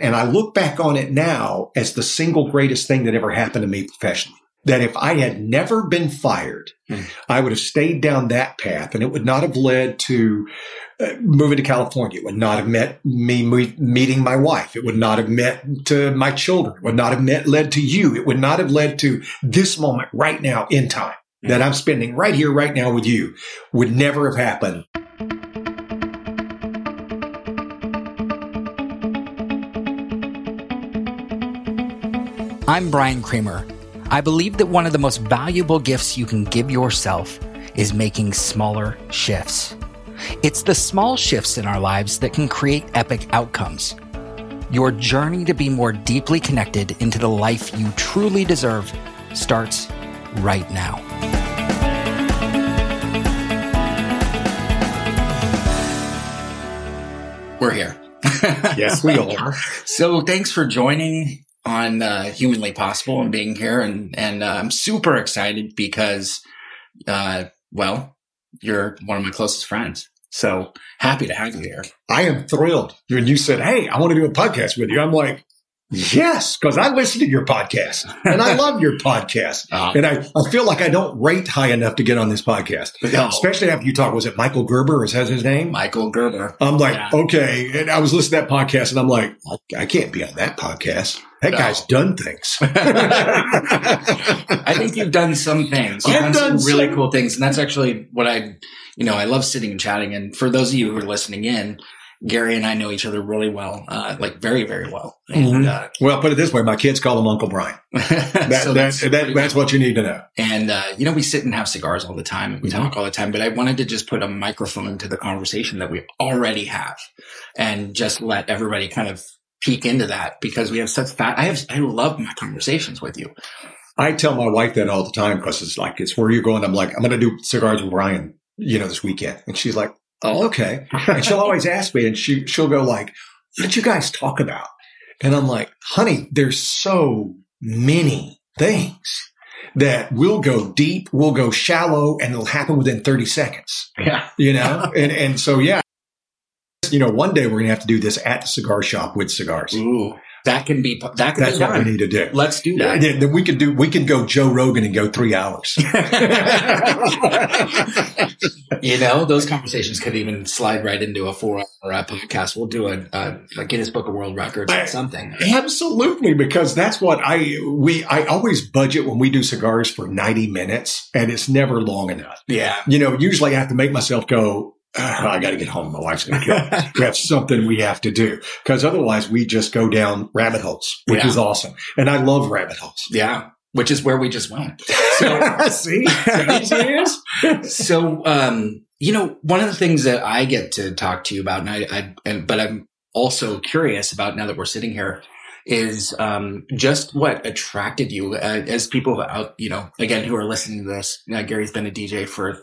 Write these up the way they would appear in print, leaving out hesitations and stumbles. And I look back on it now as the single greatest thing that ever happened to me professionally. That if I had never been fired, I would have stayed down that path, and it would not have led to moving to California. It would not have met me meeting my wife. It would not have met to my children. It would not have led to you. It would not have led to this moment right now in time that I'm spending right here, right now with you. Would never have happened. I'm Brian Creamer. I believe that one of the most valuable gifts you can give yourself is making smaller shifts. It's the small shifts in our lives that can create epic outcomes. Your journey to be more deeply connected into the life you truly deserve starts right now. We're here. Yes, we are. So thanks for joining on Humanly Possible and being here. And I'm super excited because, well, you're one of my closest friends. So happy to have you here. I am thrilled. When you said, hey, I want to do a podcast with you, I'm like, yes, because I listen to your podcast and I love your podcast. And I feel like I don't rate high enough to get on this podcast, especially after you talk. Was it Michael Gerber? Is that his name? Michael Gerber. I'm like, okay. And I was listening to that podcast and I'm like, I can't be on that podcast. That guy's done things. I think you've done some things. You've done some really cool things. And that's actually what I love sitting and chatting. And for those of you who are listening in, Gary and I know each other really well, like very, very well. And, well, put it this way. My kids call him Uncle Brian. That's what you need to know. And, we sit and have cigars all the time. And we talk all the time. But I wanted to just put a microphone to the conversation that we already have and just let everybody kind of peek into that, because we have such I love my conversations with you. I tell my wife that all the time because it's where you're going. I'm like, I'm going to do cigars with Brian, this weekend. And she's like, oh, okay. And she'll always ask me, and she'll go like, what you guys talk about? And I'm like, honey, there's so many things that we'll go deep, we'll go shallow, and it'll happen within 30 seconds. Yeah. And so, yeah. One day we're going to have to do this at the cigar shop with cigars. Ooh. That's what we need to do. Let's do that. Yeah, then we can go Joe Rogan and go 3 hours. Those conversations could even slide right into a 4-hour podcast. We'll do a Guinness Book of World Records or something. Absolutely. Because that's what I always budget when we do cigars for 90 minutes, and it's never long enough. Yeah. Usually I have to make myself go, I got to get home. My wife's going to kill me. We have something we have to do, because otherwise we just go down rabbit holes, which is awesome. And I love rabbit holes. Yeah. Which is where we just went. So, see? So, one of the things that I get to talk to you about, and but I'm also curious about now that we're sitting here, is just what attracted you as people out, again, who are listening to this. Gary's been a DJ for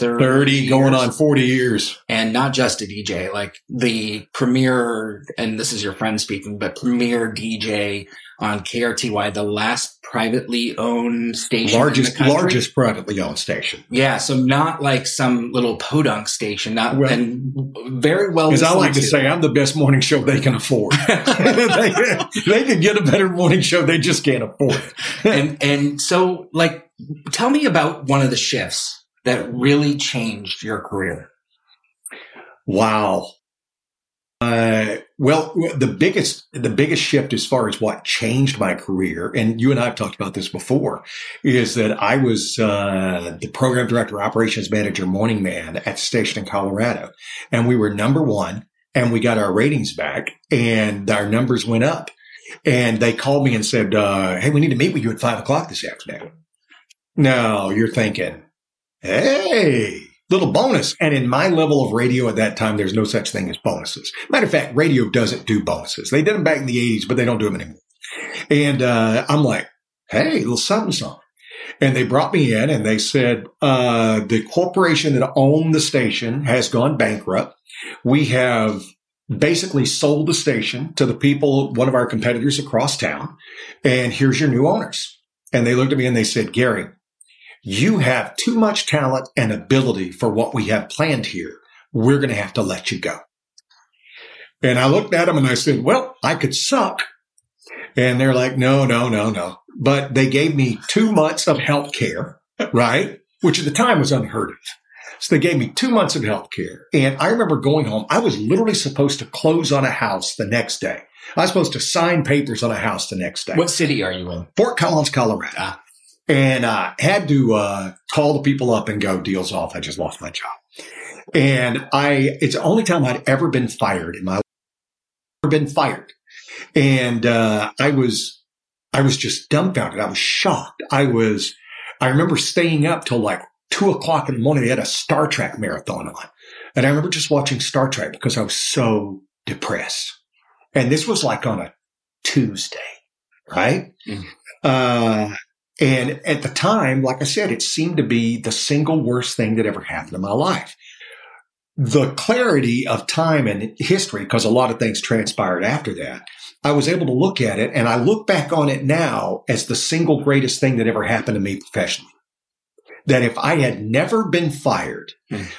30 going on 40 years. And not just a DJ, like the premier, and this is your friend speaking, but premier DJ on KRTY, the last privately owned station. Largest privately owned station. Yeah. So not like some little podunk station, and very well. Because I like to say I'm the best morning show they can afford. They can get a better morning show. They just can't afford it. And so like, tell me about one of the shifts that really changed your career. Wow. Well, the biggest shift as far as what changed my career, and you and I have talked about this before, is that I was the program director, operations manager, morning man at the station in Colorado. And we were number one, and we got our ratings back, and our numbers went up. And they called me and said, hey, we need to meet with you at 5:00 this afternoon. No, you're thinking, hey, little bonus. And in my level of radio at that time, there's no such thing as bonuses. Matter of fact, radio doesn't do bonuses. They did them back in the 80s, but they don't do them anymore. And I'm like, hey, little something, something. And they brought me in and they said, the corporation that owned the station has gone bankrupt. We have basically sold the station to the people, one of our competitors across town. And here's your new owners. And they looked at me and they said, Gary, you have too much talent and ability for what we have planned here. We're going to have to let you go. And I looked at them and I said, well, I could suck. And they're like, no. But they gave me 2 months of health care, right? Which at the time was unheard of. So they gave me 2 months of health care. And I remember going home. I was literally supposed to close on a house the next day. I was supposed to sign papers on a house the next day. What city are you in? Fort Collins, Colorado. And I had to call the people up and go, deal's off. I just lost my job. And it's the only time I'd ever been fired in my life. And I was just dumbfounded. I was shocked. I remember staying up till like 2 o'clock in the morning. They had a Star Trek marathon on. And I remember just watching Star Trek because I was so depressed. And this was like on a Tuesday, right? Mm-hmm. And at the time, like I said, it seemed to be the single worst thing that ever happened in my life. The clarity of time and history, because a lot of things transpired after that, I was able to look at it, and I look back on it now as the single greatest thing that ever happened to me professionally. That if I had never been fired,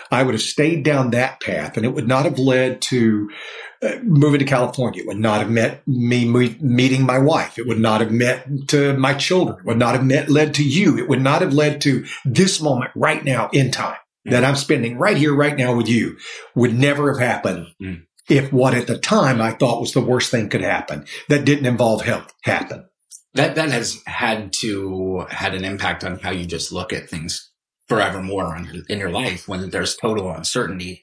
I would have stayed down that path, and it would not have led to moving to California. It would not have met me meeting my wife. It would not have met to my children. It would not have led to you. It would not have led to this moment right now in time that I'm spending right here, right now with you. Would never have happened if what at the time I thought was the worst thing could happen that didn't involve health happened. That has had an impact on how you just look at things forevermore in your life when there's total uncertainty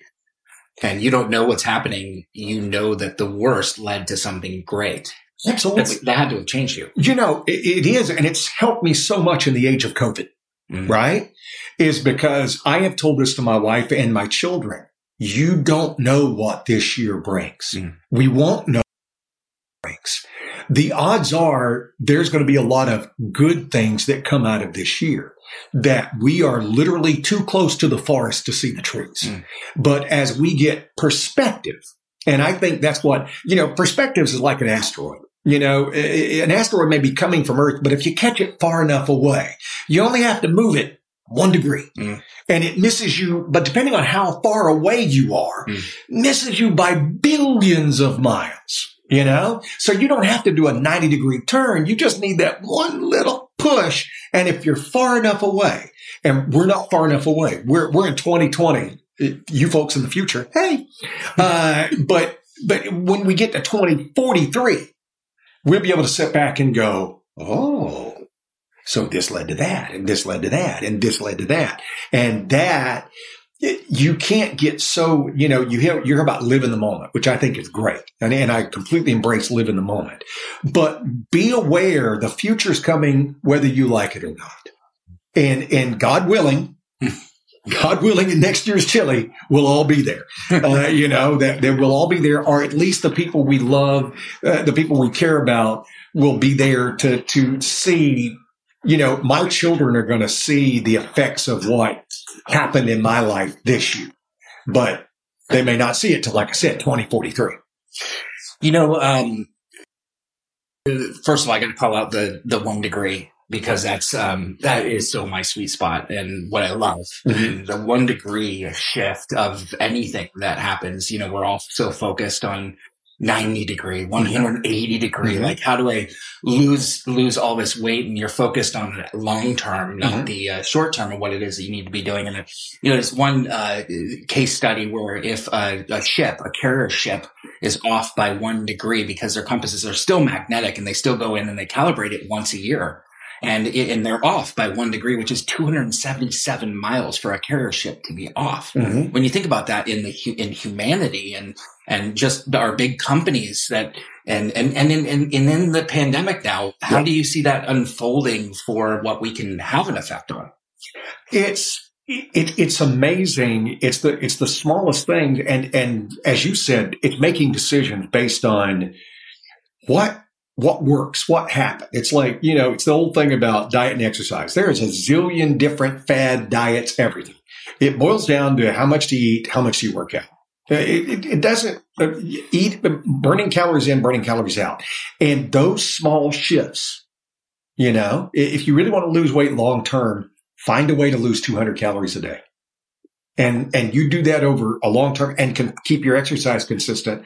and you don't know what's happening. You know that the worst led to something great. Absolutely. That had to have changed you. You know, it is. And it's helped me so much in the age of COVID. Mm-hmm. Right? Is because I have told this to my wife and my children. You don't know what this year brings. Mm-hmm. We won't know what it brings. The odds are there's going to be a lot of good things that come out of this year that we are literally too close to the forest to see the trees. Mm-hmm. But as we get perspective, and I think that's what, you know, perspectives is like an asteroid. You know, an asteroid may be coming from Earth, but if you catch it far enough away, you only have to move it 1 degree and it misses you. But depending on how far away you are, misses you by billions of miles, you know? So you don't have to do a 90-degree turn. You just need that one little push. And if you're far enough away, and we're not far enough away, we're in 2020, you folks in the future. Hey, but when we get to 2043, we'll be able to sit back and go, oh, so this led to that, and this led to that, and this led to that. And that, you can't get so, you know, you hear about live in the moment, which I think is great. And I completely embrace live in the moment. But be aware the future's coming, whether you like it or not. And God willing, in next year's chili, we'll all be there. You know, that we'll all be there, or at least the people we love, the people we care about will be there to see, you know, my children are going to see the effects of what happened in my life this year, but they may not see it till, like I said, 2043. You know, first of all, I got to call out the 1 degree. Because that is so my sweet spot and what I love. Mm-hmm. The 1 degree shift of anything that happens, you know, we're all so focused on 90 degree, 180 degree. Mm-hmm. Like, how do I lose all this weight? And you're focused on long term, not the short term of what it is that you need to be doing. And, you know, there's one case study where if a carrier ship is off by 1 degree because their compasses are still magnetic and they still go in and they calibrate it once a year. And they're off by 1 degree, which is 277 miles for a carrier ship to be off. Mm-hmm. When you think about that in humanity and just our big companies that and in the pandemic now, how do you see that unfolding for what we can have an effect on? It's amazing. It's the smallest thing, and as you said, it's making decisions based on what works, what happened. It's like, you know, it's the old thing about diet and exercise. There is a zillion different fad diets, everything. It boils down to how much do you eat, how much do you work out. It doesn't eat, burning calories in, burning calories out. And those small shifts, you know, if you really want to lose weight long term, find a way to lose 200 calories a day. And you do that over a long term and can keep your exercise consistent.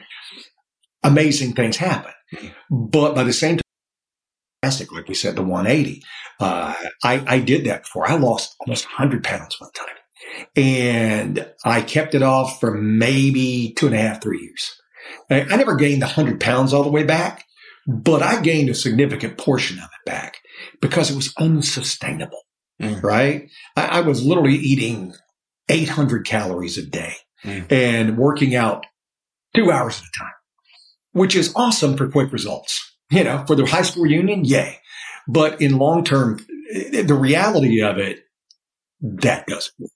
amazing things happen. But by the same time, like we said, the 180, I did that before. I lost almost 100 pounds one time, and I kept it off for maybe 2.5, 3 years. I never gained the 100 pounds all the way back, but I gained a significant portion of it back because it was unsustainable, right? I was literally eating 800 calories a day and working out 2 hours at a time, which is awesome for quick results. You know, for the high school reunion, yay. But in long term, the reality of it, that doesn't work.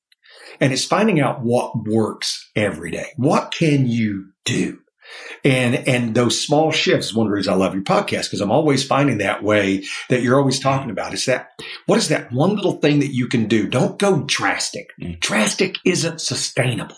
And it's finding out what works every day. What can you do? And those small shifts, one of the reasons I love your podcast, because I'm always finding that way that you're always talking about. It's that, what is that one little thing that you can do? Don't go drastic. Drastic isn't sustainable.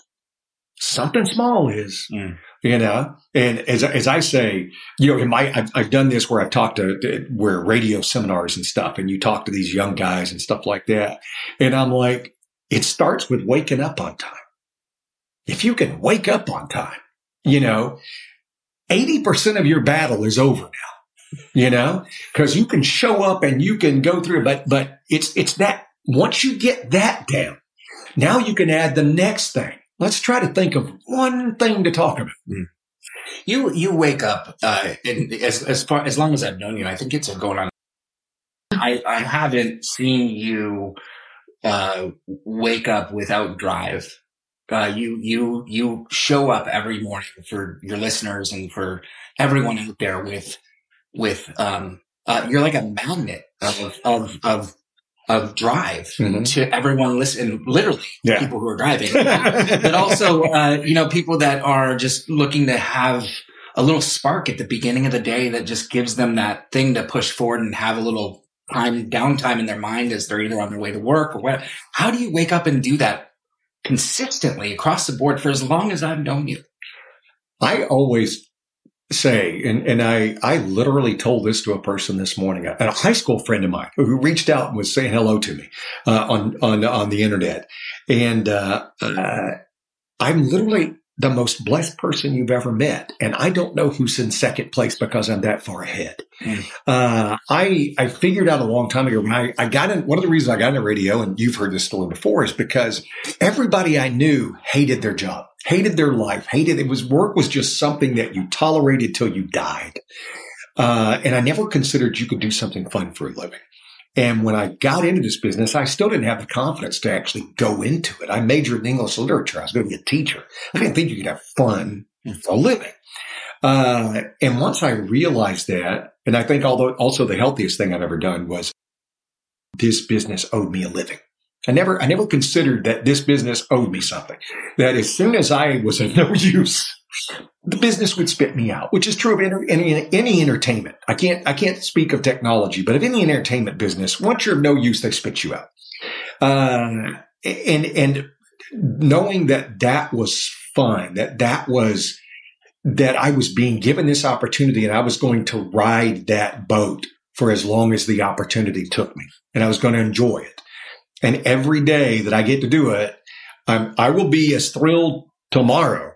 Something small is, you know, and as I say, you know, in my, I've done this where I've talked to where radio seminars and stuff, and you talk to these young guys and stuff like that. And I'm like, it starts with waking up on time. If you can wake up on time, you know, 80% of your battle is over now, you know, because you can show up and you can go through, but it's that once you get that down, now you can add the next thing. Let's try to think of one thing to talk about. You wake up, and as long as I've known you, I think it's going on. I haven't seen you wake up without drive. You show up every morning for your listeners and for everyone out there with you're like a magnet of drive to everyone listening, literally people who are driving, but also, you know, people that are just looking to have a little spark at the beginning of the day that just gives them that thing to push forward and have a little downtime in their mind as they're either on their way to work or whatever. How do you wake up and do that consistently across the board for as long as I've known you? I always say, and I literally told this to a person this morning, a high school friend of mine who reached out and was saying hello to me on the internet. And I'm literally the most blessed person you've ever met. And I don't know who's in second place because I'm that far ahead. I figured out a long time ago when I got in, one of the reasons I got into radio, and you've heard this story before, is because everybody I knew hated their job, hated their life, hated it. Was work was just something that you tolerated till you died. And I never considered you could do something fun for a living. And when I got into this business, I still didn't have the confidence to actually go into it. I majored in English literature. I was going to be a teacher. I didn't think you could have fun for a living. And once I realized that, and I think although also the healthiest thing I've ever done was this business owed me a living. I never considered that this business owed me something, that as soon as I was of no use, the business would spit me out, which is true of any entertainment. I can't speak of technology, but of any entertainment business, once you're of no use, they spit you out. And knowing that was fun, that I was being given this opportunity and I was going to ride that boat for as long as the opportunity took me, and I was going to enjoy it. And every day that I get to do it, I will be as thrilled tomorrow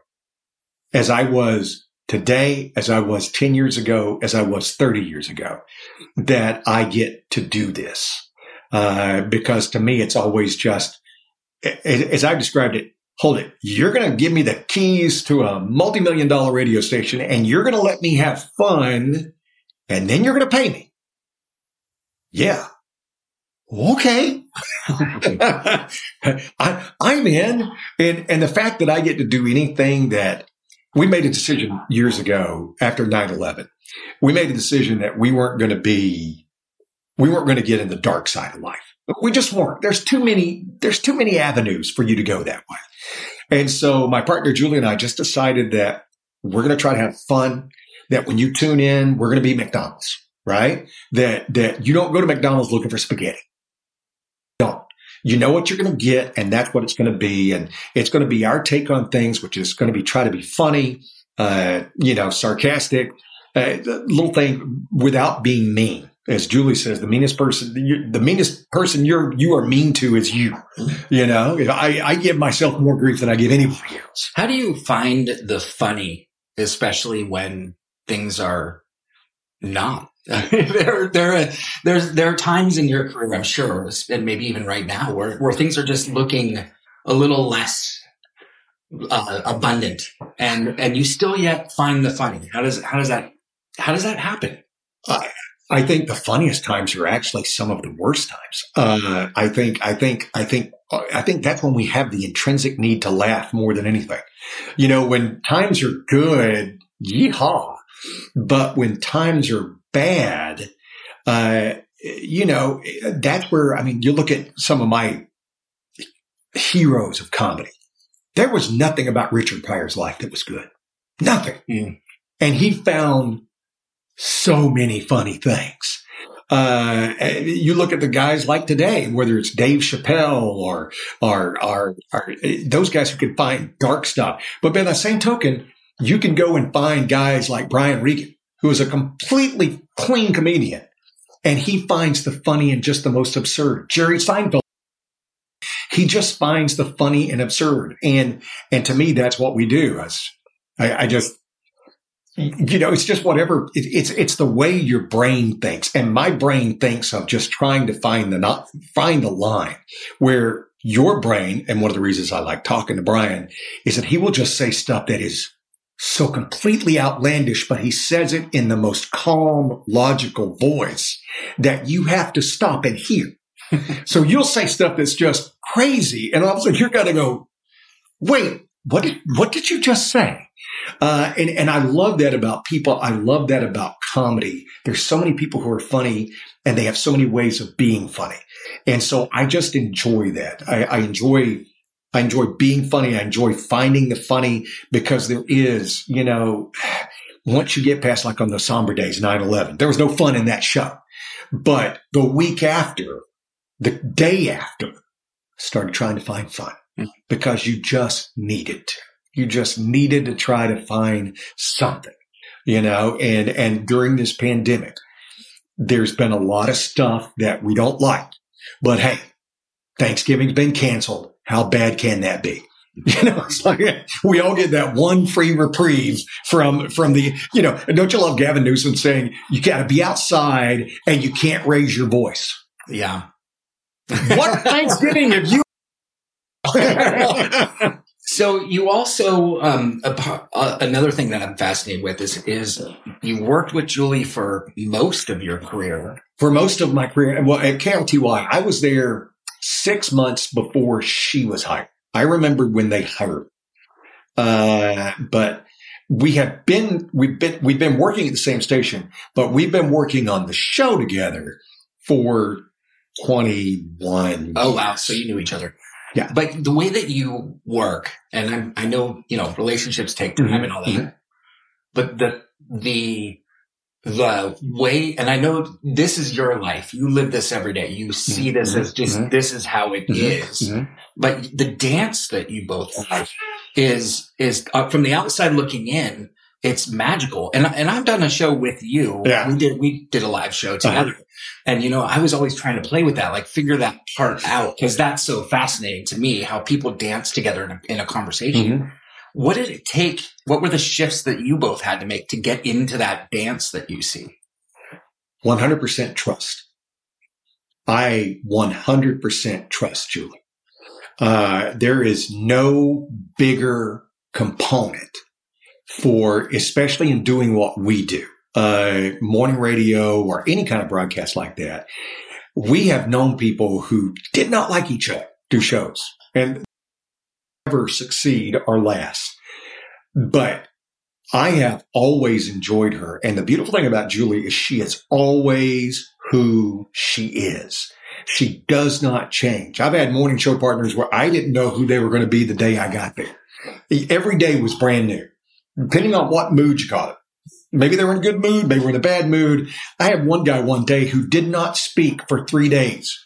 as I was today, as I was 10 years ago, as I was 30 years ago, that I get to do this. Because to me, it's always just, as I've described it, hold it. You're going to give me the keys to a multi-million-dollar radio station, and you're going to let me have fun, and then you're going to pay me. Yeah. Okay. I'm in. And the fact that I get to do anything that, we made a decision years ago after 9/11. We made a decision that we weren't going to get in the dark side of life. We just weren't. There's too many avenues for you to go that way. And so my partner, Julie, and I just decided that we're going to try to have fun, that when you tune in, we're going to be McDonald's, right? That you don't go to McDonald's looking for spaghetti. Don't. You know what you're going to get, and that's what it's going to be. And it's going to be our take on things, which is going to be try to be funny, you know, sarcastic, little thing without being mean. As Julie says, the meanest person you are mean to is you. You know, I give myself more grief than I give anybody else. How do you find the funny especially when things are not. there are times in your career, I'm sure, and maybe even right now, where things are just looking a little less abundant, and you still yet find the funny. How does that happen? I think the funniest times are actually some of the worst times. I think that's when we have the intrinsic need to laugh more than anything. You know, when times are good, yeehaw. But when times are bad, you know, that's where, I mean, you look at some of my heroes of comedy. There was nothing about Richard Pryor's life that was good. Nothing. Mm. And he found so many funny things. You look at the guys like today, whether it's Dave Chappelle or those guys who can find dark stuff. But by the same token, you can go and find guys like Brian Regan, who is a completely clean comedian, and he finds the funny in just the most absurd. Jerry Seinfeld, he just finds the funny and absurd. And to me, that's what we do. I just, you know, it's just whatever. It's the way your brain thinks. And my brain thinks of just trying to find the line where your brain, and one of the reasons I like talking to Brian, is that he will just say stuff that is so completely outlandish, but he says it in the most calm, logical voice that you have to stop and hear. So you'll say stuff that's just crazy, and all of a sudden you're going to go, wait, what did you just say? And I love that about people. I love that about comedy. There's so many people who are funny, and they have so many ways of being funny. And so I just enjoy that. I enjoy being funny. I enjoy finding the funny, because there is, you know, once you get past, like on those somber days, 9/11, there was no fun in that show. But the week after, the day after, started trying to find fun, because you just needed to. You just needed to try to find something, you know, and during this pandemic, there's been a lot of stuff that we don't like. But hey, Thanksgiving's been canceled. How bad can that be? You know, it's like we all get that one free reprieve from the, you know, and don't you love Gavin Newsom saying, you got to be outside and you can't raise your voice? Yeah. What Thanksgiving have you? So you also, another thing that I'm fascinated with is you worked with Julie for most of your career. For most of my career. Well, at KMTY, I was there 6 months before she was hired. I remember when they hired her. But we've been working at the same station, but we've been working on the show together for 21 years. Oh, wow. So you knew each other. Yeah. But the way that you work, and I know, you know, relationships take time, mm-hmm. and all that, mm-hmm. but the way, and I know this is your life. You live this every day. You see this as just, mm-hmm. this is how it mm-hmm. is. Mm-hmm. But the dance that you both have is from the outside looking in, it's magical. And I've done a show with you. Yeah. We did a live show together. Uh-huh. And, you know, I was always trying to play with that, like figure that part out, because that's so fascinating to me, how people dance together in a conversation. Mm-hmm. What did it take? What were the shifts that you both had to make to get into that dance that you see? 100% trust. I 100% trust Julie. There is no bigger component for, especially in doing what we do, morning radio or any kind of broadcast like that. We have known people who did not like each other do shows, and never succeed or last. But I have always enjoyed her. And the beautiful thing about Julie is she is always who she is. She does not change. I've had morning show partners where I didn't know who they were going to be the day I got there. Every day was brand new, depending on what mood you got it. Maybe they were in a good mood. Maybe they were in a bad mood. I had one guy one day who did not speak for 3 days.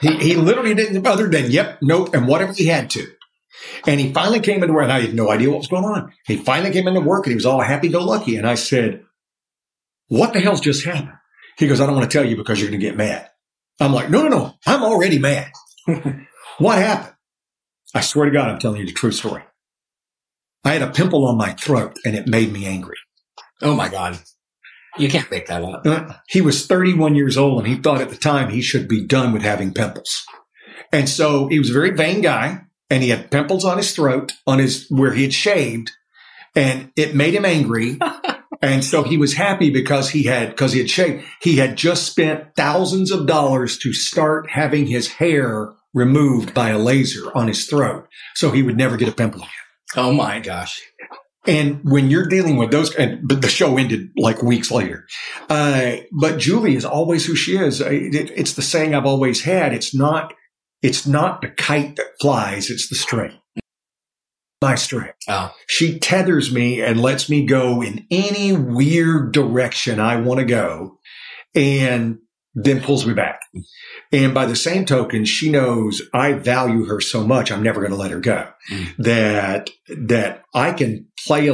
He literally didn't, other than, yep, nope, and whatever he had to. And he finally came into work, and I had no idea what was going on. He finally came into work, and he was all happy-go-lucky. And I said, what the hell's just happened? He goes, I don't want to tell you because you're going to get mad. I'm like, no, I'm already mad. What happened? I swear to God, I'm telling you the true story. I had a pimple on my throat and it made me angry. Oh my God. You can't make that up. He was 31 years old and he thought at the time he should be done with having pimples. And so he was a very vain guy and he had pimples on his throat, on his, where he had shaved, and it made him angry. And so he was happy because he had shaved. He had just spent thousands of dollars to start having his hair removed by a laser on his throat, so he would never get a pimple again. Oh my gosh. And when you're dealing with those, but the show ended like weeks later. But Julie is always who she is. It's the saying I've always had. It's not the kite that flies. It's the string. My string. Oh. She tethers me and lets me go in any weird direction I want to go, and then pulls me back. And by the same token, she knows I value her so much, I'm never going to let her go, that I can play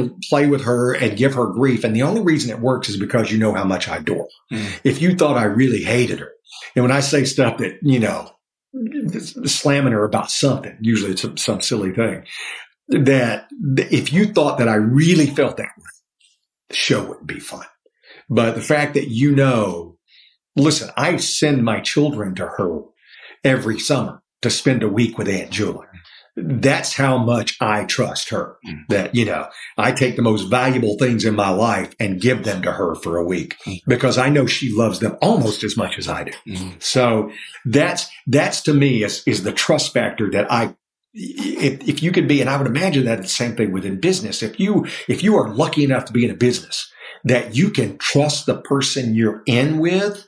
with her and give her grief. And the only reason it works is because you know how much I adore her. If you thought I really hated her, and when I say stuff that, slamming her about something, usually it's some silly thing, that if you thought that I really felt that way, the show wouldn't be fun. But the fact that listen, I send my children to her every summer to spend a week with Aunt Julie. That's how much I trust her, that, I take the most valuable things in my life and give them to her for a week because I know she loves them almost as much as I do. So that's to me is the trust factor that if you could be, and I would imagine that the same thing within business. If you are lucky enough to be in a business that you can trust the person you're in with,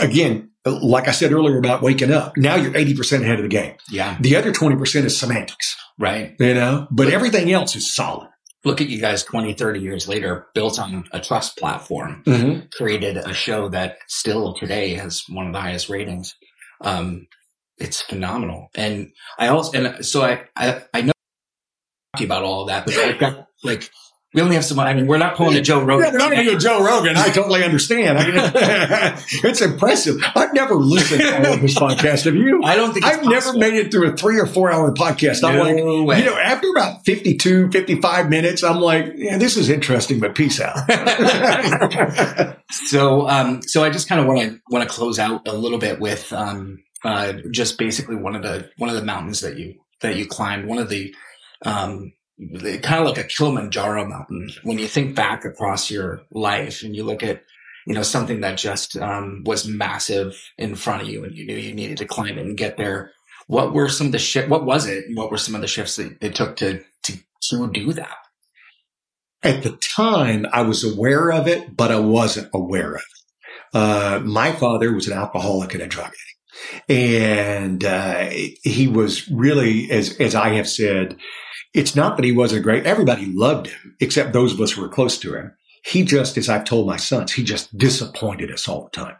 again, like I said earlier about waking up, now you're 80% ahead of the game. Yeah. The other 20% is semantics. Right. But everything else is solid. Look at you guys 20, 30 years later, built on a trust platform, created a show that still today has one of the highest ratings. It's phenomenal. And I know to you about all of that, but I've got we only have someone. I mean, we're not pulling a Joe Rogan. Yeah, they're not going to go Joe Rogan. I totally understand. It's impressive. I've never listened to all of this podcast. Have you? I don't think I've never made it through a 3 or 4 hour podcast. No way. After about 52, 55 minutes, I'm like, yeah, this is interesting, but peace out. So I just kind of want to close out a little bit with just basically one of the mountains that you climbed, one of the kind of like a Kilimanjaro mountain. When you think back across your life and you look at, something that just was massive in front of you and you knew you needed to climb it and get there, what was it? And what were some of the shifts that it took to do that? At the time, I was aware of it, but I wasn't aware of it. My father was an alcoholic and a drug addict. And he was really, as I have said, it's not that he wasn't great. Everybody loved him, except those of us who were close to him. He just, as I've told my sons, he just disappointed us all the time.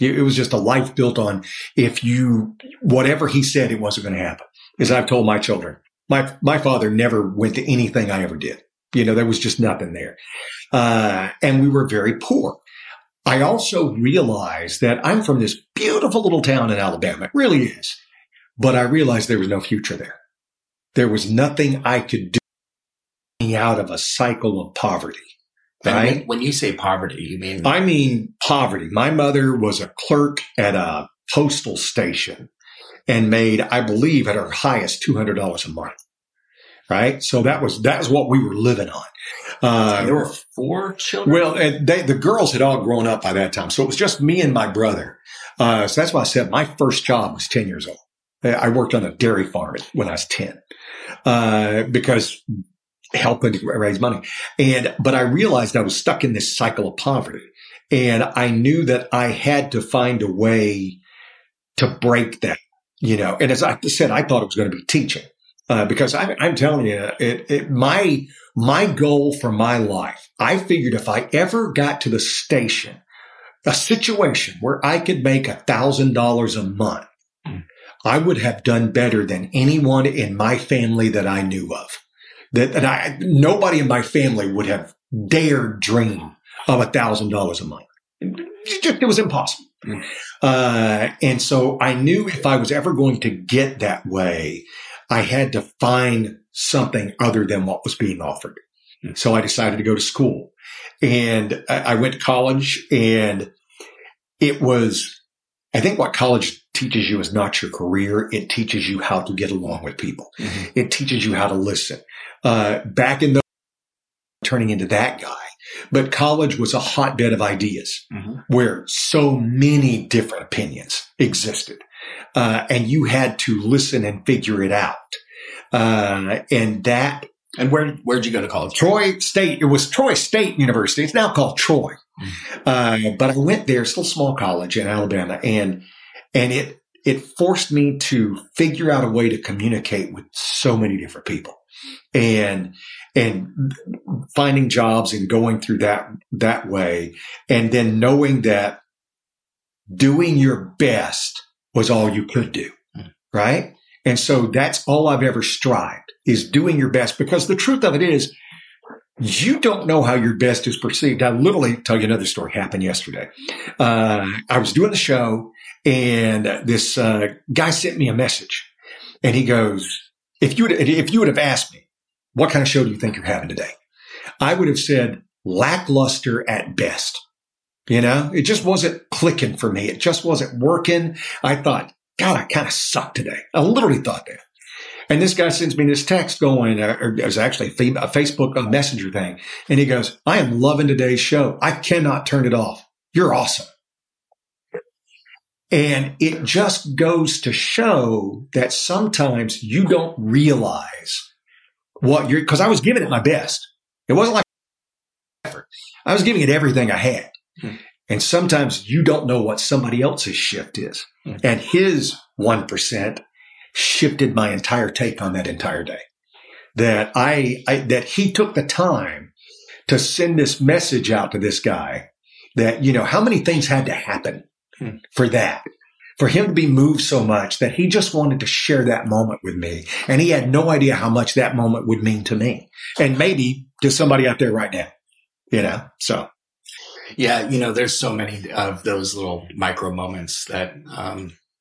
It was just a life built on whatever he said, it wasn't going to happen. As I've told my children, my father never went to anything I ever did. There was just nothing there. And we were very poor. I also realized that I'm from this beautiful little town in Alabama. It really is. But I realized there was no future there. There was nothing I could do out of a cycle of poverty. Right? When you say poverty, you mean? I mean poverty. My mother was a clerk at a postal station and made, I believe, at her highest $200 a month. Right? So that was what we were living on. There were 4 children? Well, the girls had all grown up by that time. So it was just me and my brother. So that's why I said my first job was 10 years old. I worked on a dairy farm when I was 10 because helping raise money. But I realized I was stuck in this cycle of poverty. And I knew that I had to find a way to break that, And as I said, I thought it was going to be teaching. Because I'm telling you, my goal for my life, I figured if I ever got to a situation where I could make $1,000 a month, I would have done better than anyone in my family that I knew of. Nobody in my family would have dared dream of $1,000 a month. It was impossible. And so I knew if I was ever going to get that way, I had to find something other than what was being offered. Mm-hmm. So I decided to go to school, and I went to college, and it was, I think what college teaches you is not your career. It teaches you how to get along with people. Mm-hmm. It teaches you how to listen. Back in the turning into that guy, but college was a hotbed of ideas mm-hmm. where so many different opinions existed. And you had to listen and figure it out. And where'd you go to college? Troy State. It was Troy State University. It's now called Troy. Mm-hmm. But I went there, still small college in Alabama, and it forced me to figure out a way to communicate with so many different people, and finding jobs and going through that way. And then knowing that doing your best was all you could do. Mm-hmm. Right. And so that's all I've ever strived, is doing your best, because the truth of it is you don't know how your best is perceived. I literally tell you another story happened yesterday. I was doing the show, and this guy sent me a message, and he goes, if you would have asked me, what kind of show do you think you're having today? I would have said lackluster at best. You know, it just wasn't clicking for me. It just wasn't working. I thought, God, I kind of suck today. I literally thought that. And this guy sends me this text going, or it was actually a Facebook Messenger thing. And he goes, I am loving today's show. I cannot turn it off. You're awesome. And it just goes to show that sometimes you don't realize what you're, because I was giving it my best. It wasn't like effort. I was giving it everything I had. Hmm. And sometimes you don't know what somebody else's shift is. Mm-hmm. And his 1% shifted my entire take on that entire day. That that he took the time to send this message out to this guy that, you know, how many things had to happen mm-hmm. for him to be moved so much that he just wanted to share that moment with me. And he had no idea how much that moment would mean to me, and maybe to somebody out there right now, you know, so. Yeah, you know, there's so many of those little micro moments that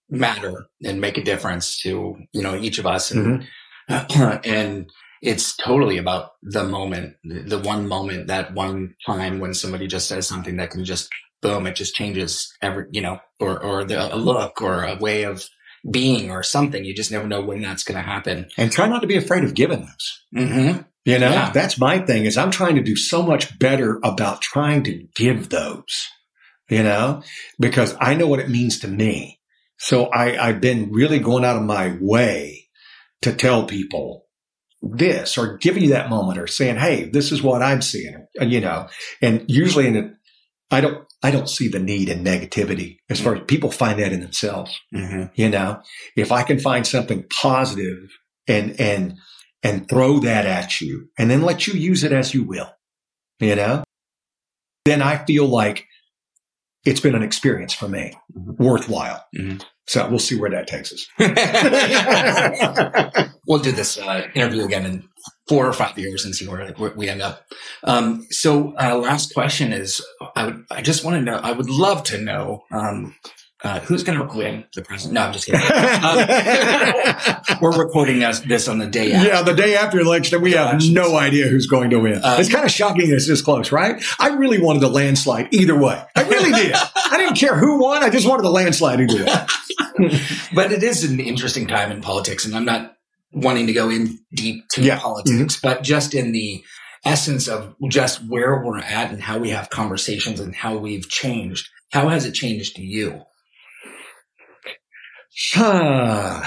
matter and make a difference to, you know, each of us. And, mm-hmm. and it's totally about the moment, the one moment, that one time when somebody just says something that can just, boom, it just changes every, you know, or a look or a way of being or something. You just never know when that's going to happen. And try not to be afraid of giving those. Mm-hmm. You know, yeah. That's my thing, is I'm trying to do so much better about trying to give those, you know, because I know what it means to me. So I've been really going out of my way to tell people this, or giving you that moment, or saying, hey, this is what I'm seeing, you know, and usually I don't see the need in negativity, as far as people find that in themselves. Mm-hmm. You know, if I can find something positive and throw that at you, and then let you use it as you will, you know, then I feel like it's been an experience for me, mm-hmm. worthwhile. Mm-hmm. So we'll see where that takes us. We'll do this interview again in 4 or 5 years and see where we end up. So last question is, I would love to know, who's going to win the president? No, I'm just kidding. We're recording this on the day after. Yeah, the day after election. We have no idea who's going to win. It's kind of shocking that it's this close, right? I really wanted a landslide either way. I really did. I didn't care who won. I just wanted a landslide either way. But it is an interesting time in politics, and I'm not wanting to go in deep to politics, mm-hmm. but just in the essence of just where we're at and how we have conversations and how we've changed. How has it changed you? I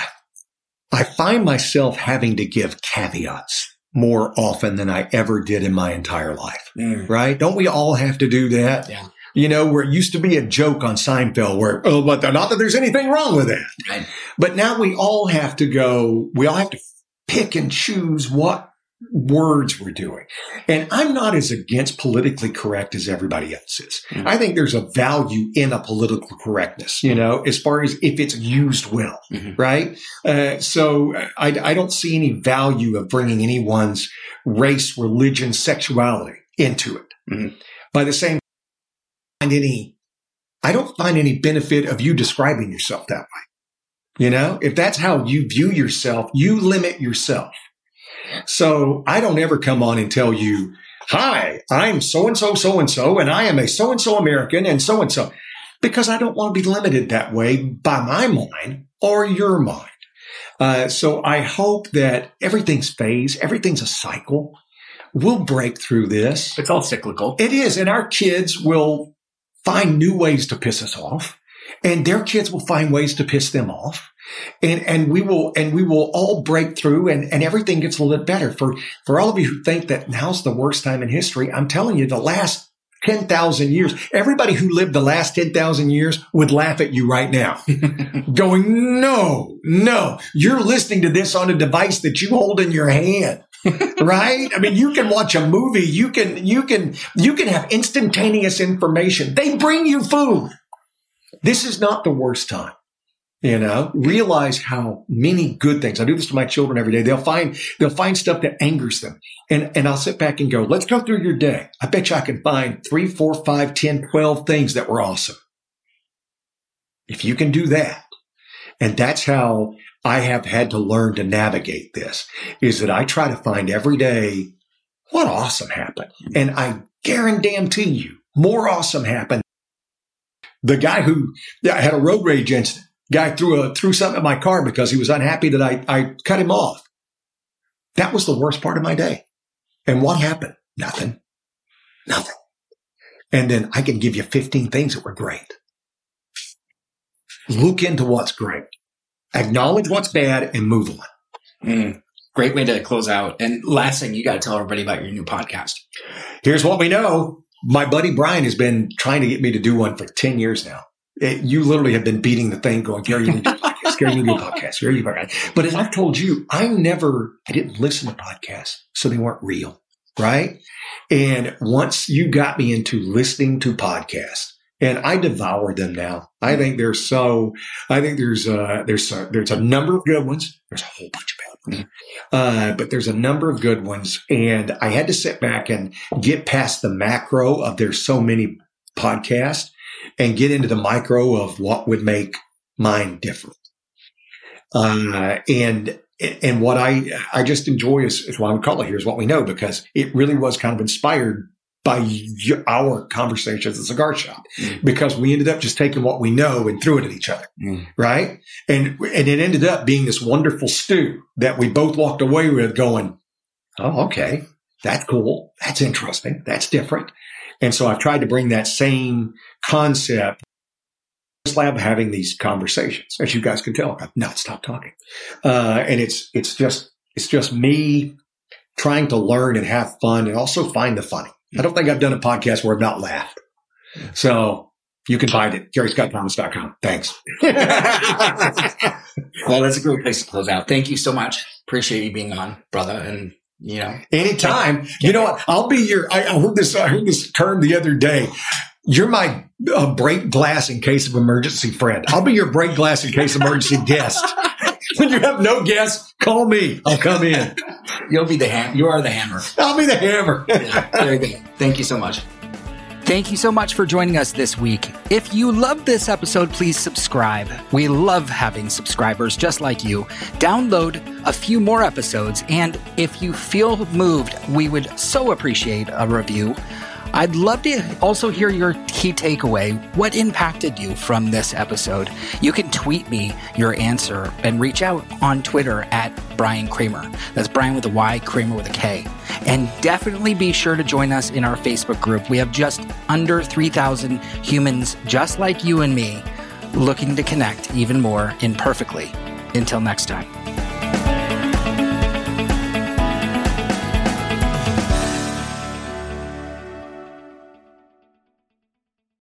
find myself having to give caveats more often than I ever did in my entire life, right? Don't we all have to do that? Yeah. You know, where it used to be a joke on Seinfeld where, oh, but not that there's anything wrong with that. Right. But now we all have to pick and choose what words we're doing. And I'm not as against politically correct as everybody else is. Mm-hmm. I think there's a value in a political correctness, you know, as far as if it's used well, mm-hmm. right? So I don't see any value of bringing anyone's race, religion, sexuality into it. Mm-hmm. By the same, I don't find any benefit of you describing yourself that way. You know, if that's how you view yourself, you limit yourself. So I don't ever come on and tell you, hi, I'm so-and-so, so-and-so, and I am a so-and-so American and so-and-so, because I don't want to be limited that way by my mind or your mind. So I hope that everything's phase, everything's a cycle. We'll break through this. It's all cyclical. It is. And our kids will find new ways to piss us off, and their kids will find ways to piss them off. And we will all break through, and everything gets a little bit better. For all of you who think that now's the worst time in history, I'm telling you, the last 10,000 years, everybody who lived the last 10,000 years would laugh at you right now going, no, you're listening to this on a device that you hold in your hand. Right? I mean, you can watch a movie. You can have instantaneous information. They bring you food. This is not the worst time. You know, realize how many good things. I do this to my children every day. They'll find stuff that angers them. And I'll sit back and go, let's go through your day. I bet you I can find 3, 4, 5, 10, 12 things that were awesome. If you can do that. And that's how I have had to learn to navigate this, is that I try to find every day what awesome happened. And I guarantee you, more awesome happened. The guy who had a road rage incident. Guy threw something at my car because he was unhappy that I cut him off. That was the worst part of my day. And what happened? Nothing. And then I can give you 15 things that were great. Look into what's great. Acknowledge what's bad and move on. Great way to close out. And last thing, you got to tell everybody about your new podcast. Here's what we know. My buddy Brian has been trying to get me to do one for 10 years now. You literally have been beating the thing going, Gary, you need to do a podcast, Gary, you need to do a podcast, Gary, you need to do a podcast. But as I've told you, I didn't listen to podcasts, so they weren't real, right? And once you got me into listening to podcasts, and I devour them now. I think there's a number of good ones. There's a whole bunch of bad ones. But there's a number of good ones. And I had to sit back and get past the macro of there's so many podcasts, and get into the micro of what would make mine different. And what I just enjoy is why we call it Here's What We Know, because it really was kind of inspired by our conversations at Cigar Shop, because we ended up just taking what we know and threw it at each other, right? And it ended up being this wonderful stew that we both walked away with going, oh, okay, that's cool. That's interesting. That's different. And so I've tried to bring that same concept. Just love having these conversations, as you guys can tell. I've not stopped talking, and it's just me trying to learn and have fun, and also find the funny. I don't think I've done a podcast where I've not laughed. So you can find it, jerryscottthomas.com. Thanks. Well, that's a great place to close out. Thank you so much. Appreciate you being on, brother, and. You know, anytime. You know what? I'll be your. I heard this term the other day. You're my break glass in case of emergency friend. I'll be your break glass in case of emergency guest. When you have no guests, call me. I'll come in. You'll be the hammer. You are the hammer. I'll be the hammer. Yeah, there you go. Thank you so much. Thank you so much for joining us this week. If you loved this episode, please subscribe. We love having subscribers just like you. Download a few more episodes, and if you feel moved, we would so appreciate a review. I'd love to also hear your key takeaway. What impacted you from this episode? You can tweet me your answer and reach out on Twitter at Brian Creamer. That's Brian with a Y, Creamer with a K. And definitely be sure to join us in our Facebook group. We have just under 3,000 humans just like you and me looking to connect even more imperfectly. Until next time.